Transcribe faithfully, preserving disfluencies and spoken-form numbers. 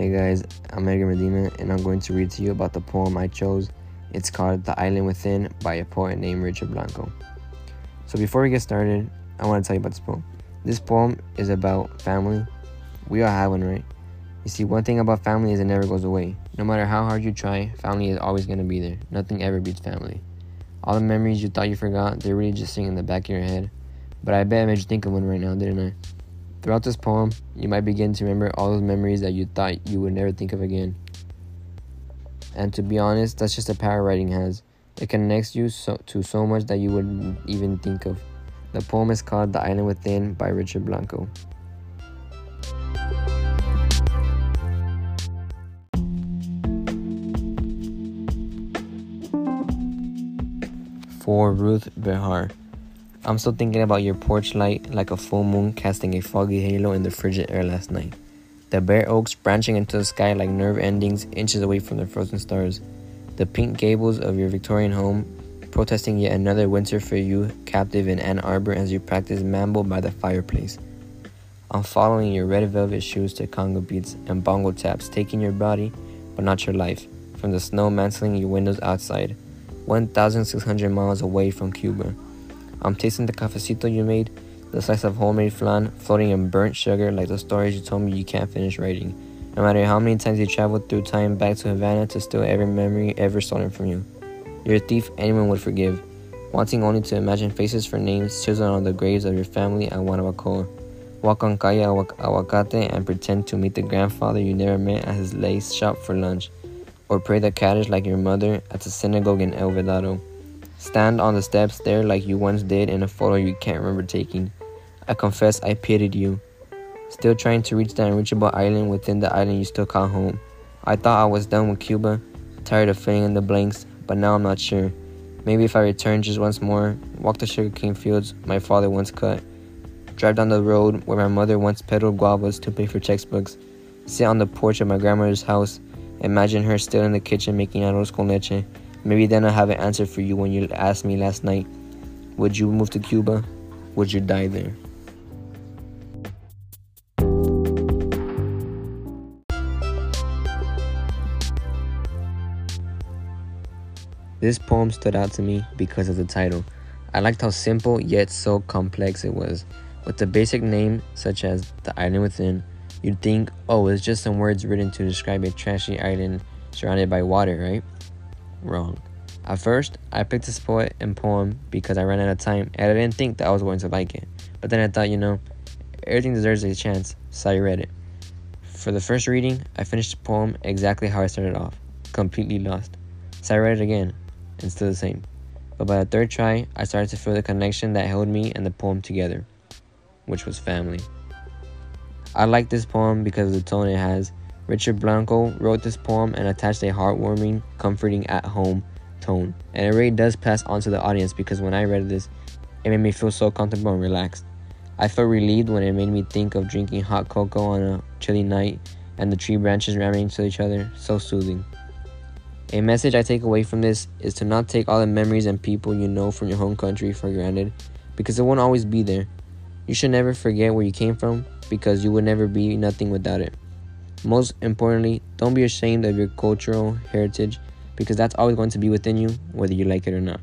Hey guys, I'm Edgar Medina, and I'm going to read to you about the poem I chose. It's called The Island Within by a poet named Richard Blanco. So before we get started, I want to tell you about this poem. This poem is about family. We all have one, right? You see, one thing about family is it never goes away. No matter how hard you try, family is always going to be there. Nothing ever beats family. All the memories you thought you forgot, they're really just sitting in the back of your head. But I bet I made you think of one right now, didn't I? Throughout this poem, you might begin to remember all those memories that you thought you would never think of again. And to be honest, that's just the power writing has. It connects you so, to so much that you wouldn't even think of. The poem is called The Island Within by Richard Blanco. For Ruth Behar. I'm still thinking about your porch light like a full moon casting a foggy halo in the frigid air last night. The bare oaks branching into the sky like nerve endings inches away from the frozen stars. The pink gables of your Victorian home protesting yet another winter for you captive in Ann Arbor as you practice mambo by the fireplace. I'm following your red velvet shoes to Congo beats and bongo taps, taking your body, but not your life, from the snow mantling your windows outside, one thousand six hundred miles away from Cuba. I'm tasting the cafecito you made, the slice of homemade flan floating in burnt sugar like the stories you told me you can't finish writing. No matter how many times you traveled through time back to Havana to steal every memory ever stolen from you. You're a thief anyone would forgive, wanting only to imagine faces for names chiseled on the graves of your family at Guanabacoa. Walk on Calle Aguacate and pretend to meet the grandfather you never met at his lace shop for lunch. Or pray the Kaddish like your mother at the synagogue in El Vedado. Stand on the steps there like you once did in a photo you can't remember taking. I confess I pitied you. Still trying to reach that unreachable island within the island you still call home. I thought I was done with Cuba, tired of filling in the blanks, but now I'm not sure. Maybe if I return just once more, walk the sugarcane fields my father once cut, drive down the road where my mother once peddled guavas to pay for textbooks, sit on the porch of my grandmother's house, imagine her still in the kitchen making arroz con leche. Maybe then I'll have an answer for you when you asked me last night, would you move to Cuba? Would you die there? This poem stood out to me because of the title. I liked how simple yet so complex it was. With a basic name such as The Island Within, you'd think, oh, it's just some words written to describe a trashy island surrounded by water, right? Wrong. At first, I picked this poet and poem because I ran out of time and I didn't think that I was going to like it. But then I thought, you know, everything deserves a chance, so I read it. For the first reading, I finished the poem exactly how I started off, completely lost. So I read it again, and still the same. But by the third try, I started to feel the connection that held me and the poem together, which was family. I like this poem because of the tone it has. Richard Blanco wrote this poem and attached a heartwarming, comforting, at-home tone. And it really does pass on to the audience because when I read this, it made me feel so comfortable and relaxed. I felt relieved when it made me think of drinking hot cocoa on a chilly night and the tree branches ramming into each other, so soothing. A message I take away from this is to not take all the memories and people you know from your home country for granted because it won't always be there. You should never forget where you came from because you would never be nothing without it. Most importantly, don't be ashamed of your cultural heritage because that's always going to be within you, whether you like it or not.